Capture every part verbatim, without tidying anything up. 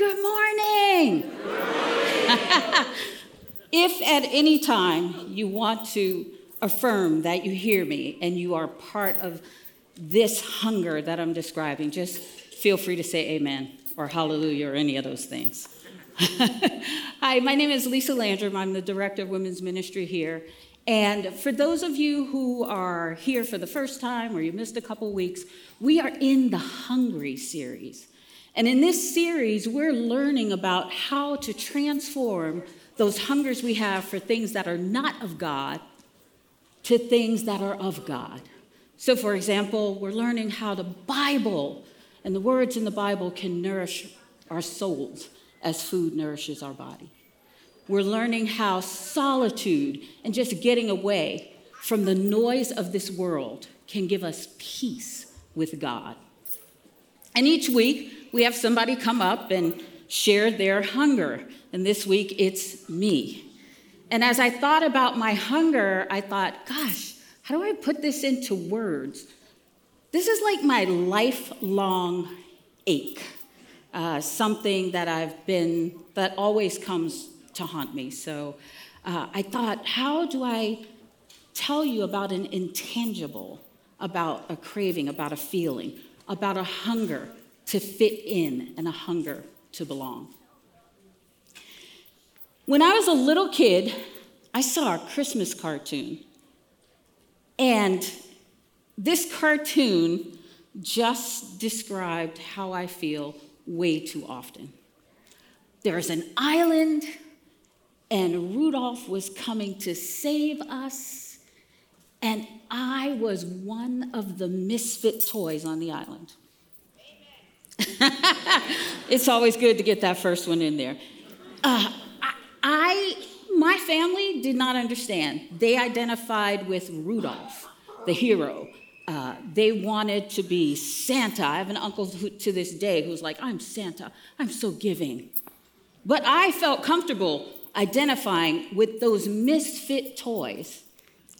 Good morning. Good morning. If at any time you want to affirm that you hear me and you are part of this hunger that I'm describing, just feel free to say amen or hallelujah or any of those things. Hi, my name is Lisa Landrum. I'm the director of women's ministry here. And for those of you who are here for the first time or you missed a couple weeks, we are in the Hungry series. And in this series, we're learning about how to transform those hungers we have for things that are not of God to things that are of God. So, for example, we're learning how the Bible and the words in the Bible can nourish our souls as food nourishes our body. We're learning how solitude and just getting away from the noise of this world can give us peace with God. And each week, we have somebody come up and share their hunger. And this week, it's me. And as I thought about my hunger, I thought, gosh, how do I put this into words? This is like my lifelong ache, uh, something that I've been, that always comes to haunt me. So uh, I thought, how do I tell you about an intangible, about a craving, about a feeling, about a hunger to fit in and a hunger to belong? When I was a little kid, I saw a Christmas cartoon. And this cartoon just described how I feel way too often. There is an island, and Rudolph was coming to save us, and I was one of the misfit toys on the island. It's always good to get that first one in there. Uh, I, I, my family did not understand. They identified with Rudolph, the hero. Uh, they wanted to be Santa. I have an uncle who, to this day who's like, I'm Santa. I'm so giving. But I felt comfortable identifying with those misfit toys.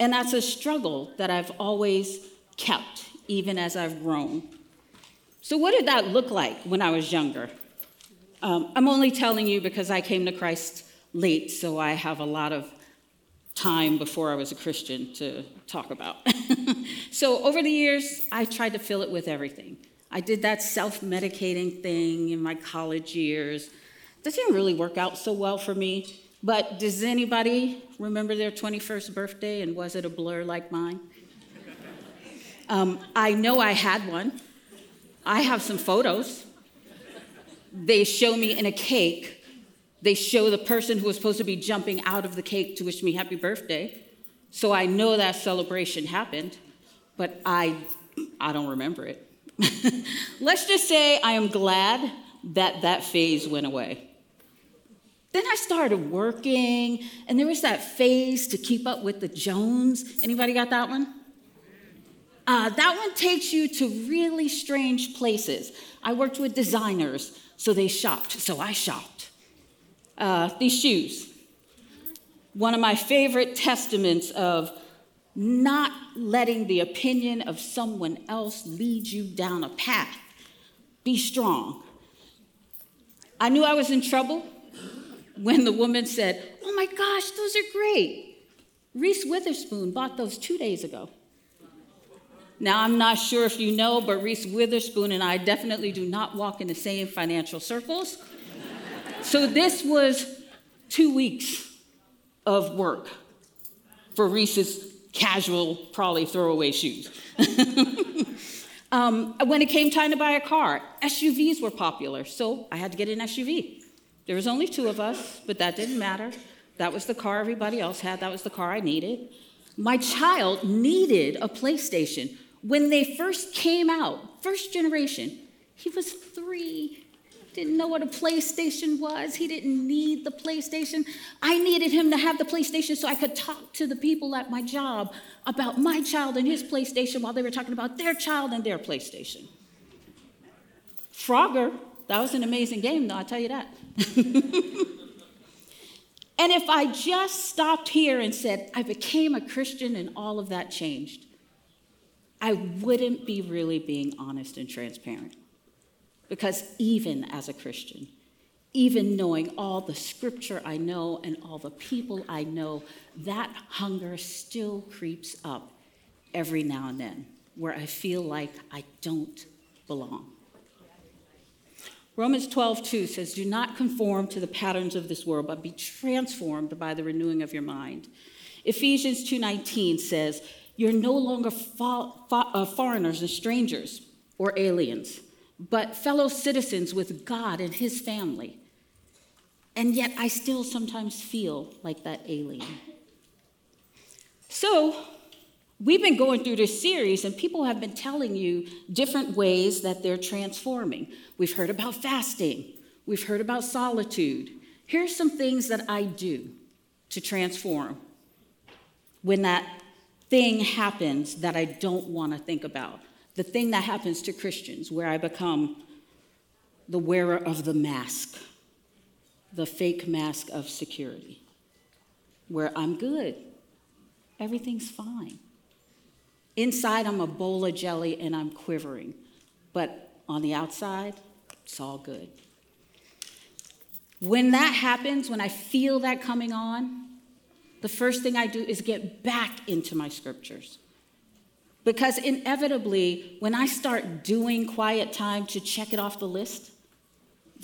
And that's a struggle that I've always kept, even as I've grown. So what did that look like when I was younger? Um, I'm only telling you because I came to Christ late, so I have a lot of time before I was a Christian to talk about. So over the years, I tried to fill it with everything. I did that self-medicating thing in my college years. That didn't really work out so well for me, but does anybody remember their twenty-first birthday, and was it a blur like mine? um, I know I had one. I have some photos. They show me in a cake. They show the person who was supposed to be jumping out of the cake to wish me happy birthday. So I know that celebration happened, but I, I don't remember it. Let's just say I am glad that that phase went away. Then I started working, and there was that phase to keep up with the Jones. Anybody got that one? Uh, that one takes you to really strange places. I worked with designers, so they shopped, so I shopped. Uh, these shoes. One of my favorite testaments of not letting the opinion of someone else lead you down a path. Be strong. I knew I was in trouble when the woman said, oh my gosh, those are great. Reese Witherspoon bought those two days ago. Now, I'm not sure if you know, but Reese Witherspoon and I definitely do not walk in the same financial circles. So this was two weeks of work for Reese's casual, probably throwaway shoes. um, when it came time to buy a car, S U Vs were popular, so I had to get an S U V. There was only two of us, but that didn't matter. That was the car everybody else had. That was the car I needed. My child needed a PlayStation. When they first came out, first generation, he was three, didn't know what a PlayStation was. He didn't need the PlayStation. I needed him to have the PlayStation so I could talk to the people at my job about my child and his PlayStation while they were talking about their child and their PlayStation. Frogger, that was an amazing game, though, I'll tell you that. And if I just stopped here and said, I became a Christian and all of that changed, I wouldn't be really being honest and transparent. Because even as a Christian, even knowing all the scripture I know and all the people I know, that hunger still creeps up every now and then, where I feel like I don't belong. Romans twelve two says, do not conform to the patterns of this world, but be transformed by the renewing of your mind. Ephesians two nineteen says, you're no longer fo- fo- uh, foreigners and strangers or aliens, but fellow citizens with God and his family. And yet I still sometimes feel like that alien. So we've been going through this series, and people have been telling you different ways that they're transforming. We've heard about fasting. We've heard about solitude. Here's some things that I do to transform when that thing happens that I don't want to think about. The thing that happens to Christians, where I become the wearer of the mask, the fake mask of security, where I'm good, everything's fine. Inside, I'm a bowl of jelly and I'm quivering, but on the outside, it's all good. When that happens, when I feel that coming on, the first thing I do is get back into my scriptures. Because inevitably, when I start doing quiet time to check it off the list,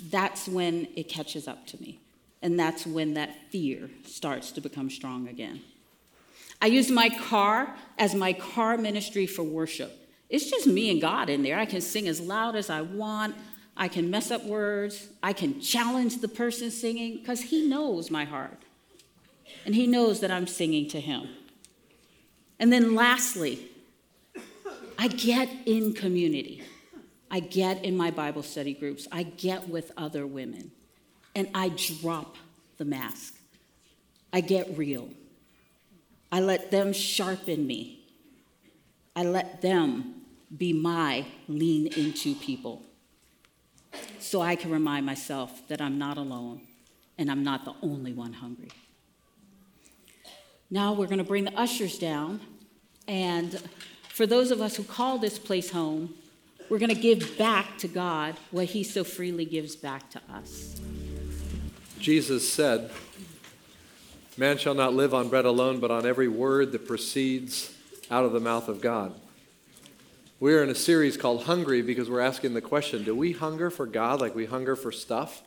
that's when it catches up to me. And that's when that fear starts to become strong again. I use my car as my car ministry for worship. It's just me and God in there. I can sing as loud as I want. I can mess up words. I can challenge the person singing because he knows my heart. And he knows that I'm singing to him. And then lastly, I get in community. I get in my Bible study groups. I get with other women. And I drop the mask. I get real. I let them sharpen me. I let them be my lean into people. So I can remind myself that I'm not alone and I'm not the only one hungry. Now we're going to bring the ushers down, and for those of us who call this place home, we're going to give back to God what he so freely gives back to us. Jesus said, man shall not live on bread alone, but on every word that proceeds out of the mouth of God. We're in a series called Hungry because we're asking the question, do we hunger for God like we hunger for stuff?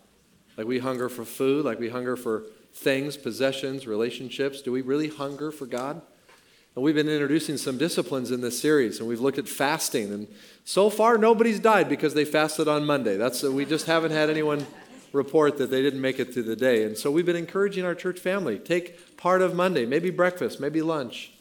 Like we hunger for food? Like we hunger for things, possessions, relationships? Do we really hunger for God? And we've been introducing some disciplines in this series, and we've looked at fasting. And so far, nobody's died because they fasted on Monday. That's we just haven't had anyone report that they didn't make it through the day. And so we've been encouraging our church family, take part of Monday, maybe breakfast, maybe lunch,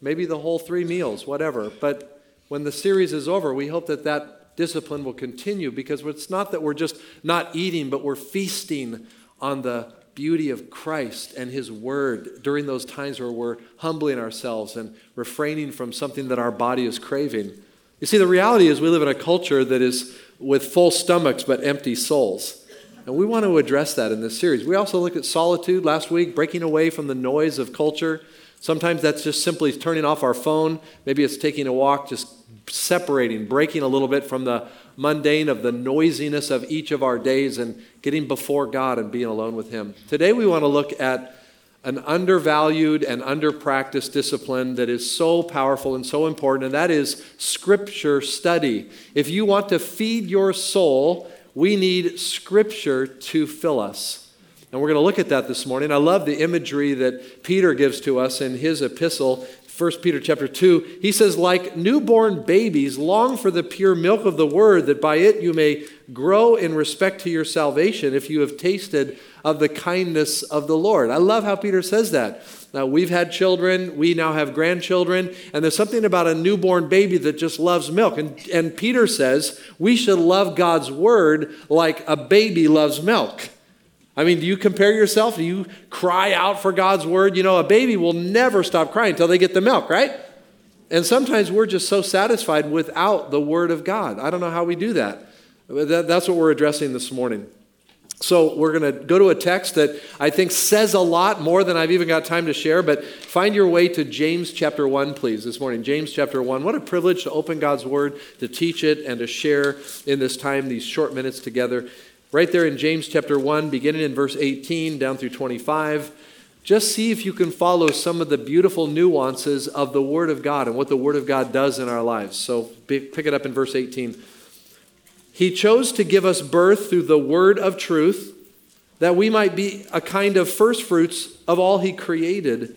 maybe the whole three meals, whatever. But when the series is over, we hope that that discipline will continue, because it's not that we're just not eating, but we're feasting on the beauty of Christ and his word during those times where we're humbling ourselves and refraining from something that our body is craving. You see, the reality is we live in a culture that is with full stomachs but empty souls. And we want to address that in this series. We also looked at solitude last week, breaking away from the noise of culture. Sometimes that's just simply turning off our phone. Maybe it's taking a walk, just separating, breaking a little bit from the mundane of the noisiness of each of our days and getting before God and being alone with him. Today we want to look at an undervalued and underpracticed discipline that is so powerful and so important, and that is scripture study. If you want to feed your soul, we need scripture to fill us. And we're going to look at that this morning. I love the imagery that Peter gives to us in his epistle, First Peter chapter two, he says, like newborn babies, long for the pure milk of the word, that by it you may grow in respect to your salvation, if you have tasted of the kindness of the Lord. I love how Peter says that. Now, we've had children, we now have grandchildren, and there's something about a newborn baby that just loves milk. And, and Peter says, we should love God's word like a baby loves milk. I mean, do you compare yourself? Do you cry out for God's word? You know, a baby will never stop crying until they get the milk, right? And sometimes we're just so satisfied without the word of God. I don't know how we do that. That's what we're addressing this morning. So we're going to go to a text that I think says a lot more than I've even got time to share, but find your way to James chapter one, please, this morning. James chapter one. What a privilege to open God's word, to teach it, and to share in this time, these short minutes together. right there in James chapter one, beginning in verse eighteen down through twenty-five. Just see if you can follow some of the beautiful nuances of the Word of God and what the Word of God does in our lives. So pick it up in verse eighteen. He chose to give us birth through the word of truth, that we might be a kind of first fruits of all he created.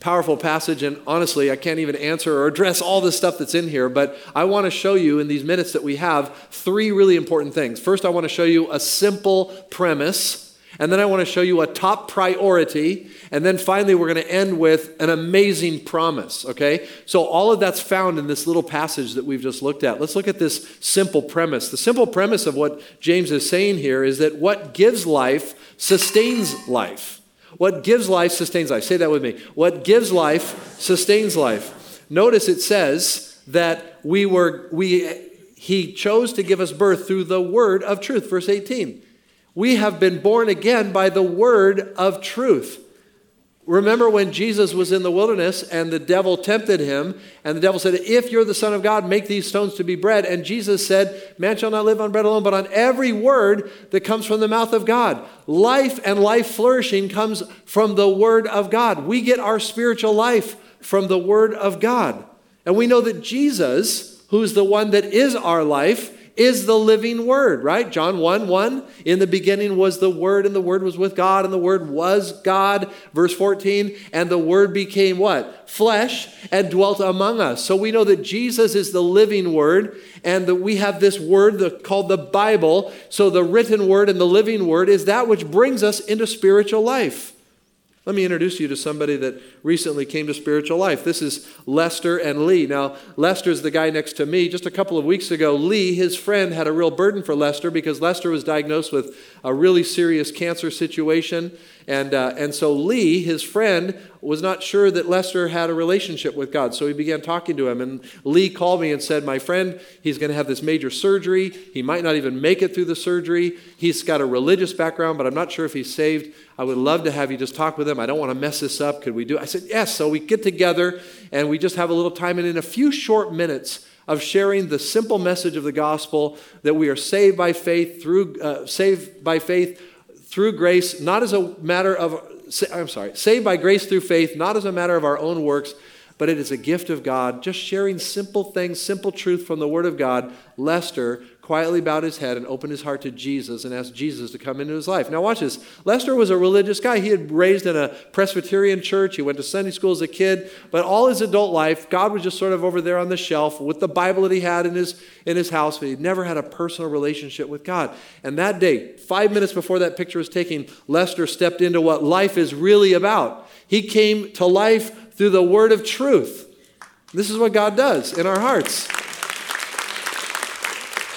powerful passage, and honestly, I can't even answer or address all the stuff that's in here, but I want to show you in these minutes that we have three really important things. First, I want to show you a simple premise, and then I want to show you a top priority, and then finally, we're going to end with an amazing promise, okay? So all of that's found in this little passage that we've just looked at. Let's look at this simple premise. The simple premise of what James is saying here is that what gives life sustains life. What gives life sustains life. Say that with me. What gives life sustains life. Notice it says that we were we he chose to give us birth through the word of truth. Verse eighteen. We have been born again by the word of truth. Remember when Jesus was in the wilderness and the devil tempted him, and the devil said, "If you're the Son of God, make these stones to be bread." And Jesus said, "Man shall not live on bread alone, but on every word that comes from the mouth of God." Life and life flourishing comes from the word of God. We get our spiritual life from the word of God. And we know that Jesus, who's the one that is our life, is the living word, right? John one one, in the beginning was the word, and the word was with God, and the word was God. Verse fourteen, and the word became what? Flesh, and dwelt among us. So we know that Jesus is the living word, and that we have this word that, called the Bible. So the written word and the living word is that which brings us into spiritual life. Let me introduce you to somebody that recently came to spiritual life. This is Lester and Lee. Now, Lester's the guy next to me. Just a couple of weeks ago, Lee, his friend, had a real burden for Lester because Lester was diagnosed with a really serious cancer situation. And, uh, and so Lee, his friend, was not sure that Lester had a relationship with God. So he began talking to him. And Lee called me and said, "My friend, he's going to have this major surgery. He might not even make it through the surgery. He's got a religious background, but I'm not sure if he's saved. I would love to have you just talk with him. I don't want to mess this up. Could we do it?" I said, "Yes." So we get together and we just have a little time. And in a few short minutes of sharing the simple message of the gospel that we are saved by faith through uh, saved by faith through grace, not as a matter of I'm sorry, saved by grace through faith, not as a matter of our own works, but it is a gift of God. Just sharing simple things, simple truth from the Word of God. Lester quietly bowed his head and opened his heart to Jesus and asked Jesus to come into his life. Now watch this. Lester was a religious guy. He had raised in a Presbyterian church. He went to Sunday school as a kid. But all his adult life, God was just sort of over there on the shelf with the Bible that he had in his, in his house. But he never had a personal relationship with God. And that day, five minutes before that picture was taken, Lester stepped into what life is really about. He came to life through the word of truth. This is what God does in our hearts.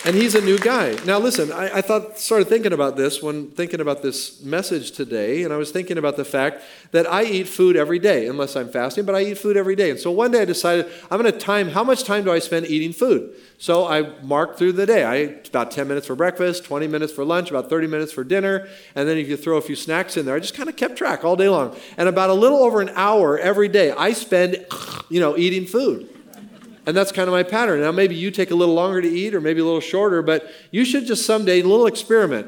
And he's a new guy. Now listen, I, I thought, started thinking about this when thinking about this message today, and I was thinking about the fact that I eat food every day, unless I'm fasting, but I eat food every day. And so one day I decided, I'm going to time, how much time do I spend eating food? So I marked through the day. I ate about ten minutes for breakfast, twenty minutes for lunch, about thirty minutes for dinner, and then if you throw a few snacks in there, I just kind of kept track all day long. And about a little over an hour every day, I spend, you know, eating food. And that's kind of my pattern. Now, maybe you take a little longer to eat or maybe a little shorter, but you should just someday, a little experiment,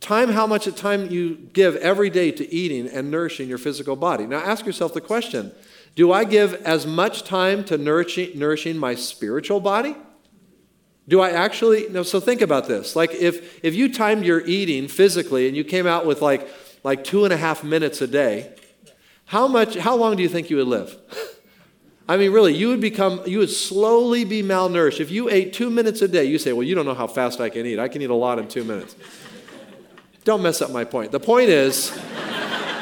time how much of time you give every day to eating and nourishing your physical body. Now, ask yourself the question, do I give as much time to nourishing, nourishing my spiritual body? Do I actually, no, so think about this. Like if, if you timed your eating physically and you came out with like, like two and a half minutes a day, how much, how long do you think you would live? I mean, really, you would become, you would slowly be malnourished. If you ate two minutes a day, you say, well, you don't know how fast I can eat. I can eat a lot in two minutes. Don't mess up my point. The point is,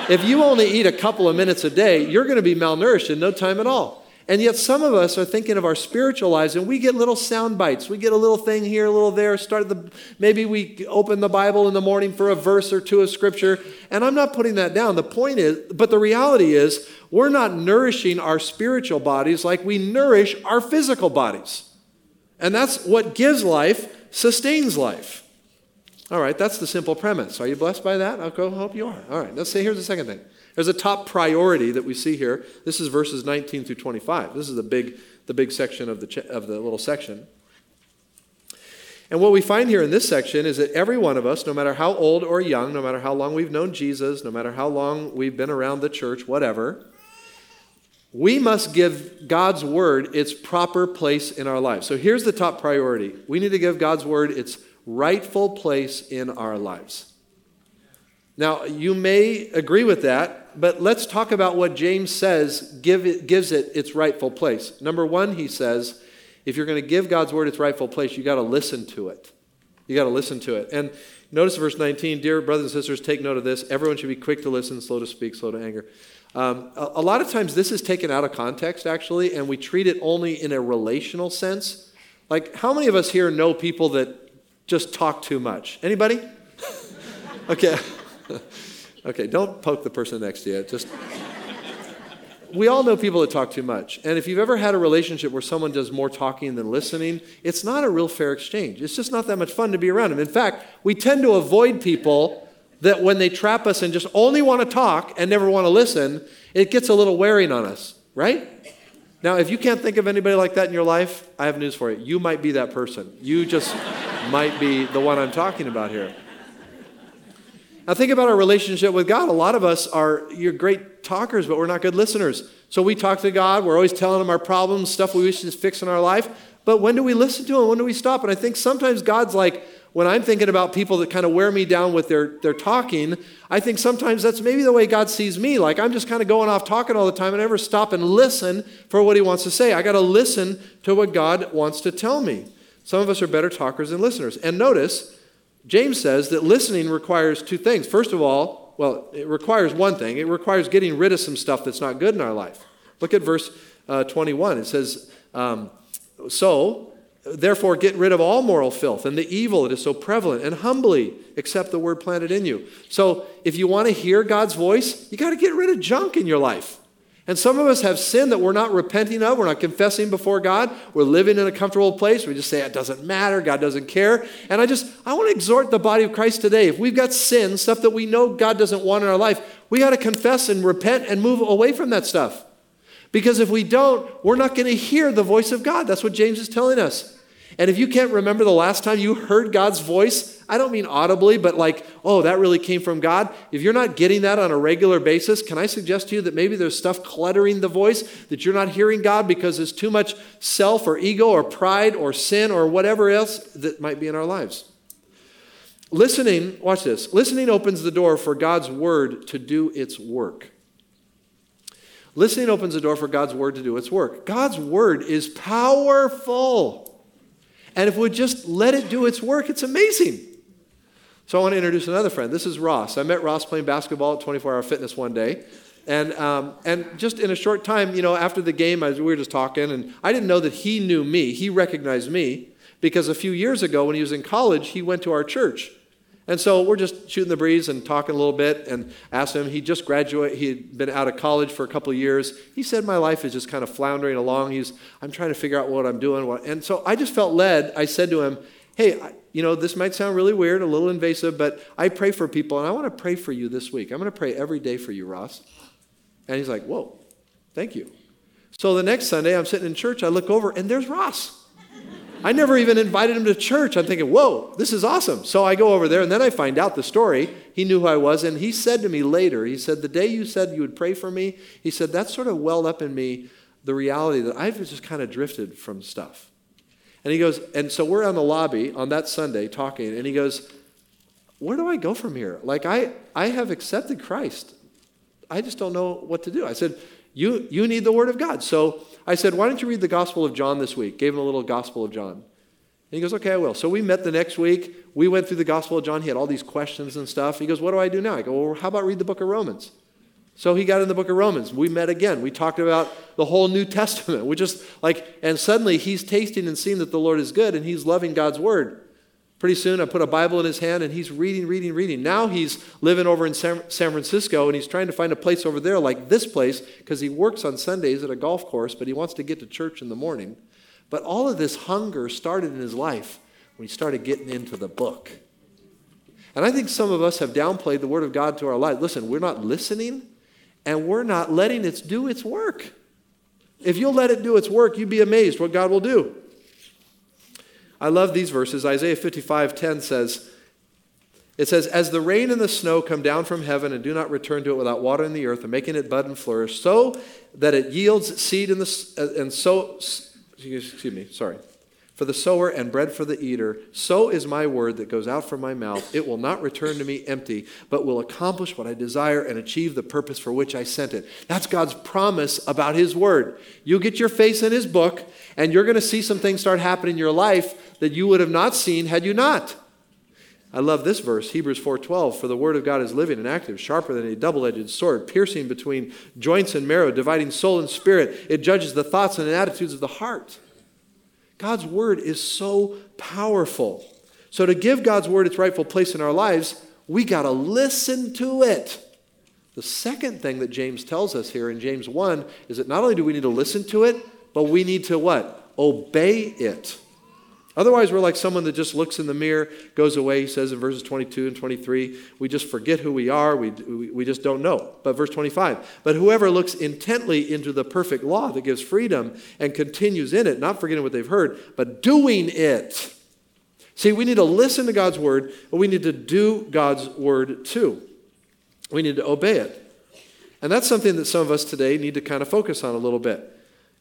if you only eat a couple of minutes a day, you're going to be malnourished in no time at all. And yet some of us are thinking of our spiritual lives, and we get little sound bites. We get a little thing here, a little there. Start the Maybe we open the Bible in the morning for a verse or two of Scripture. And I'm not putting that down. The point is, but the reality is, we're not nourishing our spiritual bodies like we nourish our physical bodies. And that's what gives life, sustains life. All right, that's the simple premise. Are you blessed by that? I hope you are. All right, let's see, here's the second thing. There's a top priority that we see here. This is verses nineteen through twenty-five. This is the big, the big section of the ch- of the little section. And what we find here in this section is that every one of us, no matter how old or young, no matter how long we've known Jesus, no matter how long we've been around the church, whatever, we must give God's word its proper place in our lives. So here's the top priority. We need to give God's word its rightful place in our lives. Now, you may agree with that, but let's talk about what James says give it, gives it its rightful place. Number one, he says, if you're going to give God's word its rightful place, you got to listen to it. You got to listen to it. And notice verse nineteen, dear brothers and sisters, take note of this. Everyone should be quick to listen, slow to speak, slow to anger. Um, a, a lot of times this is taken out of context, actually, and we treat it only in a relational sense. Like, how many of us here know people that just talk too much? Anybody? Okay. Okay, don't poke the person next to you. Just, we all know people that talk too much. And if you've ever had a relationship where someone does more talking than listening, it's not a real fair exchange. It's just not that much fun to be around them. In fact, we tend to avoid people that when they trap us and just only want to talk and never want to listen, it gets a little wearing on us, right? Now, if you can't think of anybody like that in your life, I have news for you. You might be that person. You just might be the one I'm talking about here. Now think about our relationship with God. A lot of us are you're great talkers, but we're not good listeners. So we talk to God. We're always telling him our problems, stuff we wish to fix in our life. But when do we listen to him? When do we stop? And I think sometimes God's like, when I'm thinking about people that kind of wear me down with their, their talking, I think sometimes that's maybe the way God sees me. Like I'm just kind of going off talking all the time and I never stop and listen for what he wants to say. I got to listen to what God wants to tell me. Some of us are better talkers than listeners. And notice, James says that listening requires two things. First of all, well, it requires one thing. It requires getting rid of some stuff that's not good in our life. Look at verse uh, twenty-one. It says, um, so, therefore get rid of all moral filth and the evil that is so prevalent, and humbly accept the word planted in you. So if you want to hear God's voice, you got to get rid of junk in your life. And some of us have sin that we're not repenting of. We're not confessing before God. We're living in a comfortable place. We just say, it doesn't matter. God doesn't care. And I just, I want to exhort the body of Christ today. If we've got sin, stuff that we know God doesn't want in our life, we got to confess and repent and move away from that stuff. Because if we don't, we're not going to hear the voice of God. That's what James is telling us. And if you can't remember the last time you heard God's voice, I don't mean audibly, but like, oh, that really came from God. If you're not getting that on a regular basis, can I suggest to you that maybe there's stuff cluttering the voice, that you're not hearing God because there's too much self or ego or pride or sin or whatever else that might be in our lives. Listening, watch this. Listening opens the door for God's word to do its work. Listening opens the door for God's word to do its work. God's word is powerful. And if we just let it do its work, it's amazing. So I want to introduce another friend. This is Ross. I met Ross playing basketball at twenty-four hour fitness one day. And um, and just in a short time, you know, after the game, I was, we were just talking. And I didn't know that he knew me. He recognized me because a few years ago when he was in college, he went to our church. And so we're just shooting the breeze and talking a little bit and asked him, he just graduated, he had been out of college for a couple of years. He said, my life is just kind of floundering along. He's, I'm trying to figure out what I'm doing. And so I just felt led. I said to him, hey, you know, this might sound really weird, a little invasive, but I pray for people and I want to pray for you this week. I'm going to pray every day for you, Ross. And he's like, whoa, thank you. So the next Sunday I'm sitting in church, I look over and there's Ross. I never even invited him to church. I'm thinking, whoa, this is awesome. So I go over there, and then I find out the story. He knew who I was, and he said to me later, he said, the day you said you would pray for me, he said, that sort of welled up in me the reality that I've just kind of drifted from stuff. And he goes, and so we're on the lobby on that Sunday talking, and he goes, where do I go from here? Like, I, I have accepted Christ. I just don't know what to do. I said, You, you need the word of God. So I said, why don't you read the Gospel of John this week? Gave him a little Gospel of John. And he goes, okay, I will. So we met the next week. We went through the Gospel of John. He had all these questions and stuff. He goes, what do I do now? I go, well, how about read the book of Romans? So he got in the book of Romans. We met again. We talked about the whole New Testament. We just like, and suddenly he's tasting and seeing that the Lord is good and he's loving God's word. Pretty soon I put a Bible in his hand and he's reading, reading, reading. Now he's living over in San Francisco and he's trying to find a place over there like this place because he works on Sundays at a golf course, but he wants to get to church in the morning. But all of this hunger started in his life when he started getting into the book. And I think some of us have downplayed the word of God to our life. Listen, we're not listening and we're not letting it do its work. If you'll let it do its work, you'd be amazed what God will do. I love these verses. Isaiah fifty-five ten says, it says, as the rain and the snow come down from heaven and do not return to it without watering the earth and making it bud and flourish so that it yields seed in the, and so, excuse me, sorry, for the sower and bread for the eater, so is my word that goes out from my mouth. It will not return to me empty, but will accomplish what I desire and achieve the purpose for which I sent it. That's God's promise about his word. You get your face in his book and you're going to see some things start happening in your life that you would have not seen had you not. I love this verse, Hebrews four twelve, for the word of God is living and active, sharper than a double-edged sword, piercing between joints and marrow, dividing soul and spirit. It judges the thoughts and attitudes of the heart. God's word is so powerful. So to give God's word its rightful place in our lives, we got to listen to it. The second thing that James tells us here in James one is that not only do we need to listen to it, but we need to what? Obey it. Otherwise, we're like someone that just looks in the mirror, goes away. He says in verses twenty-two and twenty-three, we just forget who we are. We, we just don't know. But verse twenty-five, but whoever looks intently into the perfect law that gives freedom and continues in it, not forgetting what they've heard, but doing it. See, we need to listen to God's word, but we need to do God's word too. We need to obey it. And that's something that some of us today need to kind of focus on a little bit.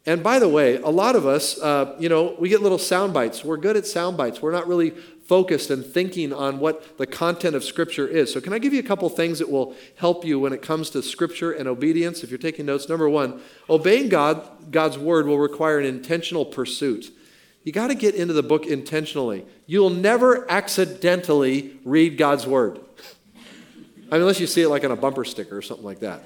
And by the way, a lot of us, uh, you know, we get little sound bites. We're good at sound bites. We're not really focused and thinking on what the content of Scripture is. So can I give you a couple things that will help you when it comes to Scripture and obedience? If you're taking notes, number one, obeying God, God's word will require an intentional pursuit. You got to get into the book intentionally. You'll never accidentally read God's word. I mean, unless you see it like on a bumper sticker or something like that.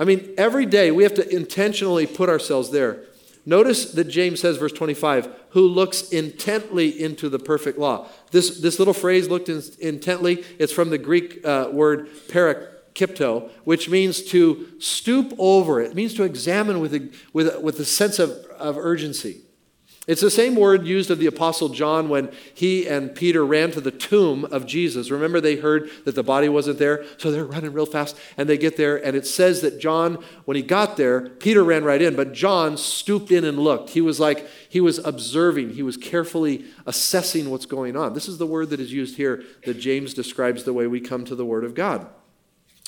I mean, every day we have to intentionally put ourselves there. Notice that James says, verse twenty-five, who looks intently into the perfect law. This, this little phrase, looked in, intently, it's from the Greek uh, word parakipto, which means to stoop over. It means to examine with a, with a, with a sense of, of urgency. It's the same word used of the Apostle John when he and Peter ran to the tomb of Jesus. Remember, they heard that the body wasn't there, so they're running real fast, and they get there, and it says that John, when he got there, Peter ran right in, but John stooped in and looked. He was like, he was observing. He was carefully assessing what's going on. This is the word that is used here that James describes the way we come to the word of God.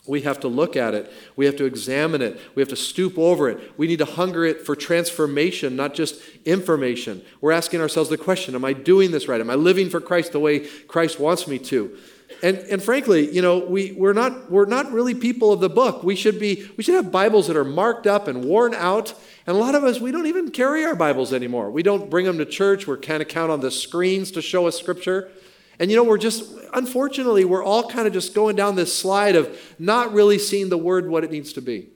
We have to look at it. We have to examine it. We have to stoop over it. We need to hunger it for transformation, not just information. We're asking ourselves the question, am I doing this right? Am I living for Christ the way Christ wants me to? And and frankly, you know, we, we're not we're not really people of the book. We should be we should have Bibles that are marked up and worn out. And a lot of us, we don't even carry our Bibles anymore. We don't bring them to church. We're kind of count on the screens to show us Scripture. And, you know, we're just, unfortunately, we're all kind of just going down this slide of not really seeing the word what it needs to be.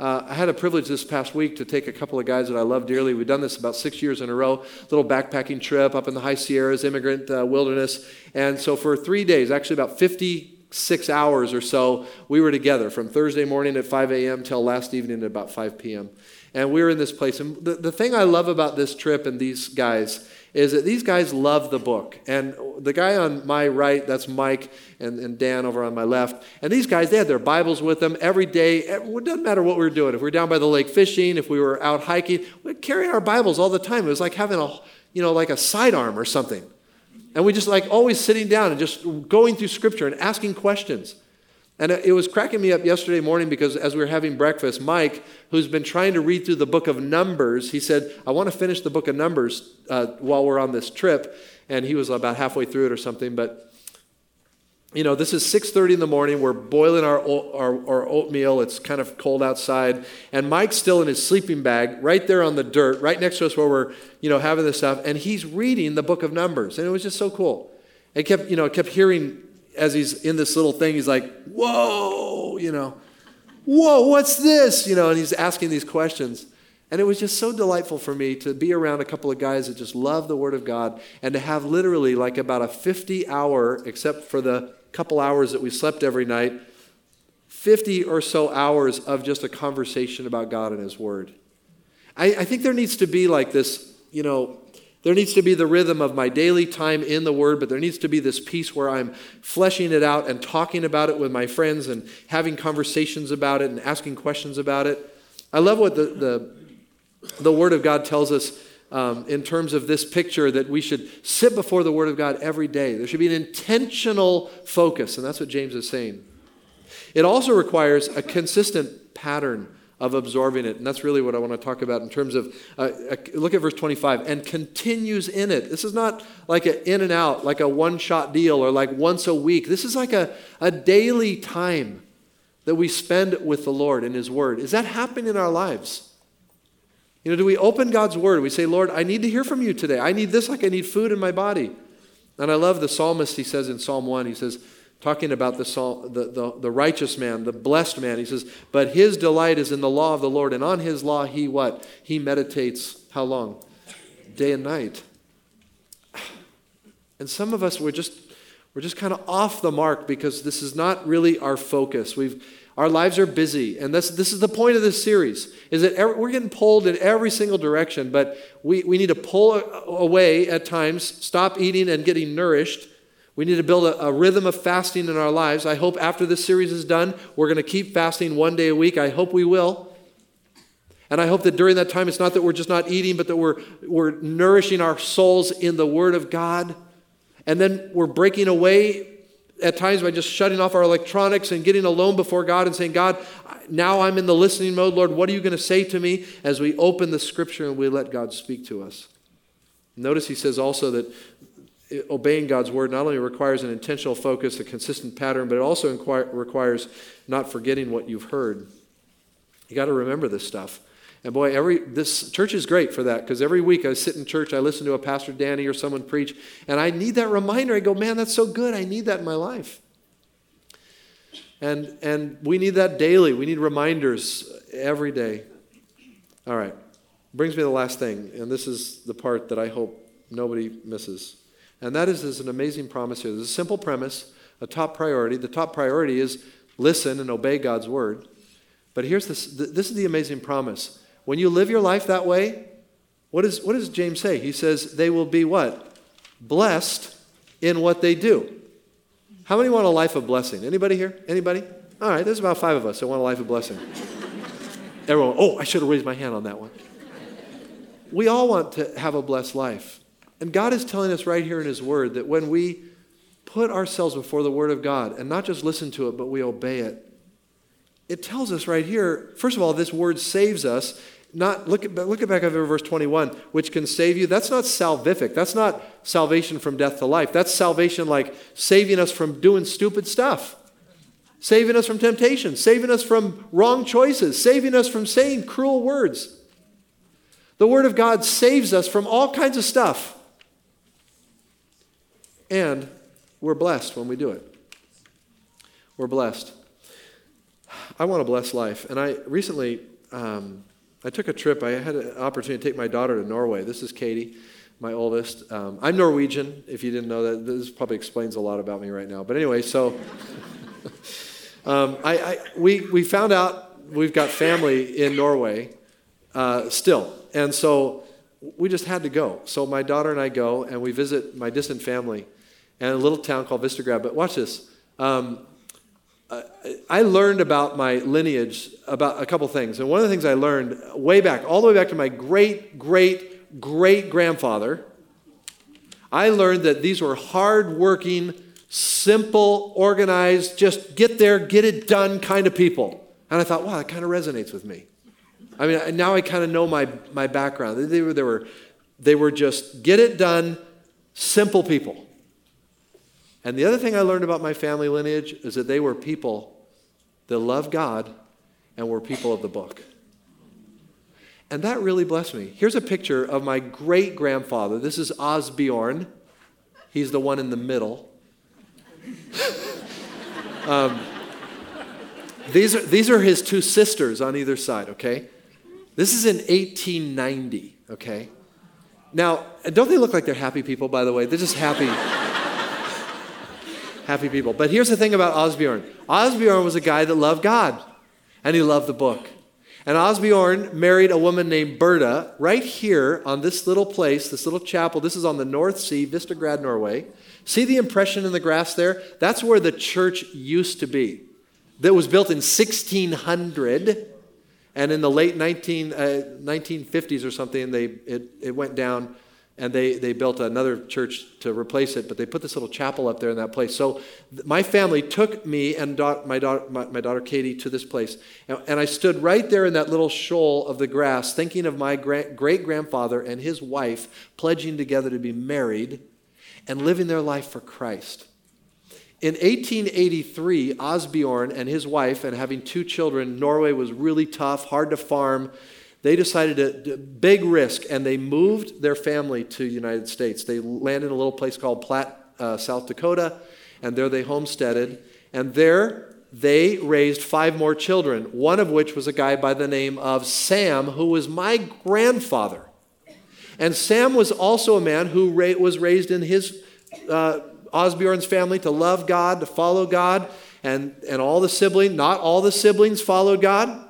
Uh, I had a privilege this past week to take a couple of guys that I love dearly. We've done this about six years in a row, little backpacking trip up in the High Sierras, immigrant uh, wilderness. And so for three days, actually about fifty-six hours or so, we were together from Thursday morning at five a.m. till last evening at about five p.m. And we were in this place. And the, the thing I love about this trip and these guys is that these guys love the book. And the guy on my right, that's Mike, and, and Dan over on my left. And these guys, they had their Bibles with them every day. It doesn't matter what we were doing. If we were down by the lake fishing, if we were out hiking, we'd carry our Bibles all the time. It was like having a, you know, like a sidearm or something. And we just like always sitting down and just going through Scripture and asking questions. And it was cracking me up yesterday morning because as we were having breakfast, Mike, who's been trying to read through the book of Numbers, he said, I want to finish the book of Numbers uh, while we're on this trip. And he was about halfway through it or something. But you know, this is six thirty in the morning. We're boiling our, our our oatmeal. It's kind of cold outside. And Mike's still in his sleeping bag right there on the dirt, right next to us where we're, you know, having this stuff. And he's reading the book of Numbers. And it was just so cool. I kept, you know, kept hearing as he's in this little thing, he's like, whoa, you know, whoa, what's this? You know, and he's asking these questions. And it was just so delightful for me to be around a couple of guys that just love the Word of God and to have literally like about a fifty hour, except for the couple hours that we slept every night, fifty or so hours of just a conversation about God and His Word. I, I think there needs to be like this, you know, there needs to be the rhythm of my daily time in the Word, but there needs to be this piece where I'm fleshing it out and talking about it with my friends and having conversations about it and asking questions about it. I love what the the, the Word of God tells us um, in terms of this picture that we should sit before the Word of God every day. There should be an intentional focus, and that's what James is saying. It also requires a consistent pattern of absorbing it. And that's really what I want to talk about in terms of, uh, look at verse twenty-five, and continues in it. This is not like an in and out, like a one-shot deal or like once a week. This is like a, a daily time that we spend with the Lord in His Word. Is that happening in our lives? You know, do we open God's Word? We say, Lord, I need to hear from you today. I need this like I need food in my body. And I love the psalmist, he says in Psalm one, he says, talking about the, the, the, the righteous man, the blessed man. He says, but his delight is in the law of the Lord, and on his law he what? He meditates how long? Day and night. And some of us, we're just, we're just kind of off the mark because this is not really our focus. We've, our lives are busy, and this, this is the point of this series, is that every, we're getting pulled in every single direction, but we, we need to pull away at times, stop eating and getting nourished. We need to build a, a rhythm of fasting in our lives. I hope after this series is done, we're going to keep fasting one day a week. I hope we will. And I hope that during that time, it's not that we're just not eating, but that we're, we're nourishing our souls in the Word of God. And then we're breaking away at times by just shutting off our electronics and getting alone before God and saying, God, now I'm in the listening mode. Lord, what are you going to say to me? As we open the Scripture and we let God speak to us. Notice he says also that obeying God's Word not only requires an intentional focus, a consistent pattern, but it also inquire, requires not forgetting what you've heard. You got to remember this stuff. And boy, every this church is great for that, because every week I sit in church, I listen to a Pastor Danny or someone preach, and I need that reminder. I go, man, that's so good. I need that in my life. And and we need that daily. We need reminders every day. All right. Brings me to the last thing, and this is the part that I hope nobody misses. And that is, there's an amazing promise here. There's a simple premise, a top priority. The top priority is listen and obey God's Word. But here's this, this is the amazing promise. When you live your life that way, what, is, what does James say? He says they will be what? Blessed in what they do. How many want a life of blessing? Anybody here? Anybody? All right, there's about five of us that want a life of blessing. Everyone, oh, I should have raised my hand on that one. We all want to have a blessed life. And God is telling us right here in His Word that when we put ourselves before the Word of God and not just listen to it, but we obey it, it tells us right here, first of all, this Word saves us. Not look at look at back over verse twenty-one, which can save you. That's not salvific. That's not salvation from death to life. That's salvation like saving us from doing stupid stuff, saving us from temptation, saving us from wrong choices, saving us from saying cruel words. The Word of God saves us from all kinds of stuff. And we're blessed when we do it. We're blessed. I want a blessed life. And I recently, um, I took a trip. I had an opportunity to take my daughter to Norway. This is Katie, my oldest. Um, I'm Norwegian, if you didn't know that. This probably explains a lot about me right now. But anyway, so um, I, I we we found out we've got family in Norway uh, still. And so we just had to go. So my daughter and I go, and we visit my distant family and a little town called Vistagrad. But watch this. Um, I learned about my lineage about a couple things. And one of the things I learned way back, all the way back to my great, great, great grandfather, I learned that these were hardworking, simple, organized, just get there, get it done kind of people. And I thought, wow, that kind of resonates with me. I mean, now I kind of know my, my background. They were, they were, they were just get it done, simple people. And the other thing I learned about my family lineage is that they were people that loved God and were people of the book. And that really blessed me. Here's a picture of my great-grandfather. This is Asbjørn. He's the one in the middle. um, these are, these are his two sisters on either side, okay? This is in eighteen ninety, okay? Now, don't they look like they're happy people, by the way? They're just happy. Happy people. But here's the thing about Asbjørn. Asbjørn was a guy that loved God, and he loved the book. And Asbjørn married a woman named Berta right here on this little place, this little chapel. This is on the North Sea, Vistagrad, Norway. See the impression in the grass there? That's where the church used to be. That was built in sixteen hundred, and in the late nineteen, uh, nineteen fifties or something, they it, it went down, and they, they built another church to replace it, but they put this little chapel up there in that place. So th- my family took me and da- my, da- my, my daughter Katie to this place, and, and I stood right there in that little shoal of the grass thinking of my gra- great-grandfather and his wife pledging together to be married and living their life for Christ. In eighteen eighty-three, Asbjørn and his wife, and having two children, Norway was really tough, hard to farm. They decided to, big risk, and they moved their family to the United States. They landed in a little place called Platte, uh, South Dakota, and there they homesteaded. And there they raised five more children, one of which was a guy by the name of Sam, who was my grandfather. And Sam was also a man who ra- was raised in his, uh, Osbjorn's family to love God, to follow God, and, and all the siblings, not all the siblings followed God.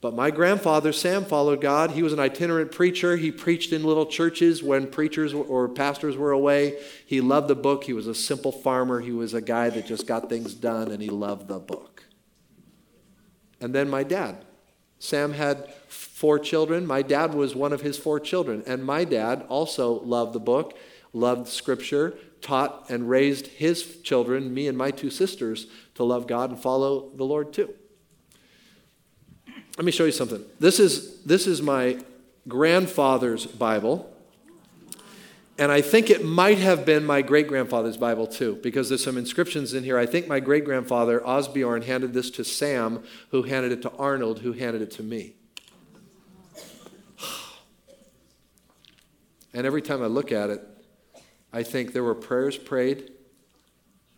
But my grandfather, Sam, followed God. He was an itinerant preacher. He preached in little churches when preachers or pastors were away. He loved the book. He was a simple farmer. He was a guy that just got things done, and he loved the book. And then my dad. Sam had four children. My dad was one of his four children. And my dad also loved the book, loved Scripture, taught and raised his children, me and my two sisters, to love God and follow the Lord too. Let me show you something. This is this is my grandfather's Bible, and I think it might have been my great-grandfather's Bible too, because there's some inscriptions in here. I think my great-grandfather, Asbjørn, handed this to Sam, who handed it to Arnold, who handed it to me. And every time I look at it, I think there were prayers prayed,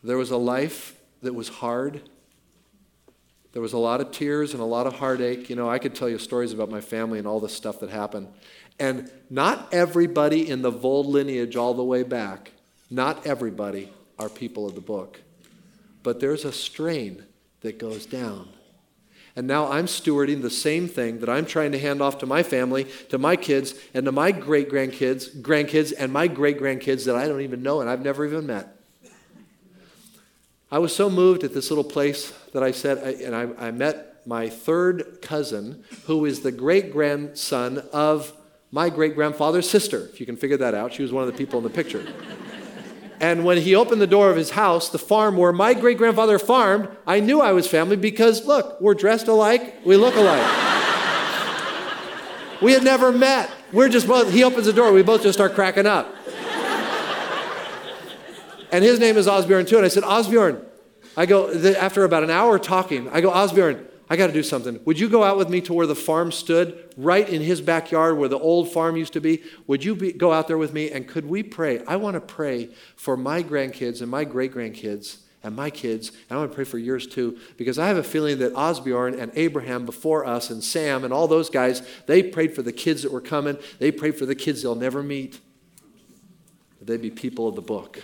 there was a life that was hard, there was a lot of tears and a lot of heartache. You know, I could tell you stories about my family and all the stuff that happened. And not everybody in the Vold lineage all the way back, not everybody are people of the book. But there's a strain that goes down. And now I'm stewarding the same thing that I'm trying to hand off to my family, to my kids, and to my great-grandkids, grandkids, and my great-grandkids that I don't even know and I've never even met. I was so moved at this little place that I said, I, and I, I met my third cousin, who is the great-grandson of my great-grandfather's sister, if you can figure that out. She was one of the people in the picture. And when he opened the door of his house, the farm where my great-grandfather farmed, I knew I was family because, look, we're dressed alike, we look alike. We had never met. We're just both, he opens the door, we both just start cracking up. And his name is Asbjørn too. And I said, Asbjørn, I go, after about an hour talking, I go, Asbjørn, I got to do something. Would you go out with me to where the farm stood, right in his backyard where the old farm used to be? Would you be, go out there with me and could we pray? I want to pray for my grandkids and my great-grandkids and my kids. And I want to pray for yours too, because I have a feeling that Asbjørn and Abraham before us and Sam and all those guys, they prayed for the kids that were coming. They prayed for the kids they'll never meet. They'd be people of the book.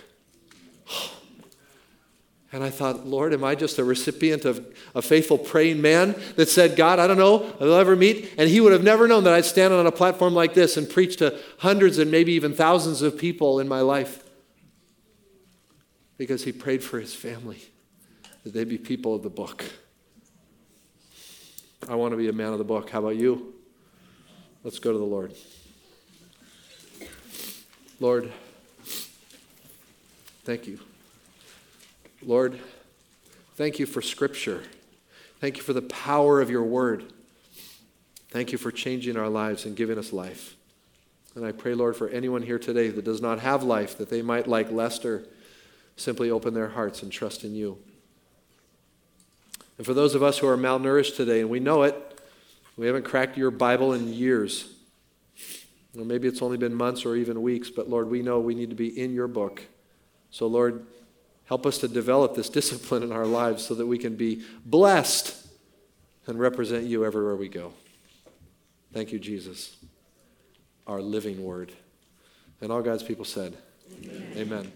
And I thought, Lord, am I just a recipient of a faithful praying man that said, God, I don't know, I'll ever meet? And he would have never known that I'd stand on a platform like this and preach to hundreds and maybe even thousands of people in my life, because he prayed for his family, that they'd be people of the book. I want to be a man of the book. How about you? Let's go to the Lord. Lord, thank you. Lord, thank you for Scripture. Thank you for the power of your word. Thank you for changing our lives and giving us life. And I pray, Lord, for anyone here today that does not have life, that they might, like Lester, simply open their hearts and trust in you. And for those of us who are malnourished today, and we know it, we haven't cracked your Bible in years. Or maybe it's only been months or even weeks, but Lord, we know we need to be in your book. So Lord, help us to develop this discipline in our lives so that we can be blessed and represent you everywhere we go. Thank you, Jesus, our living word. And all God's people said, amen. Amen.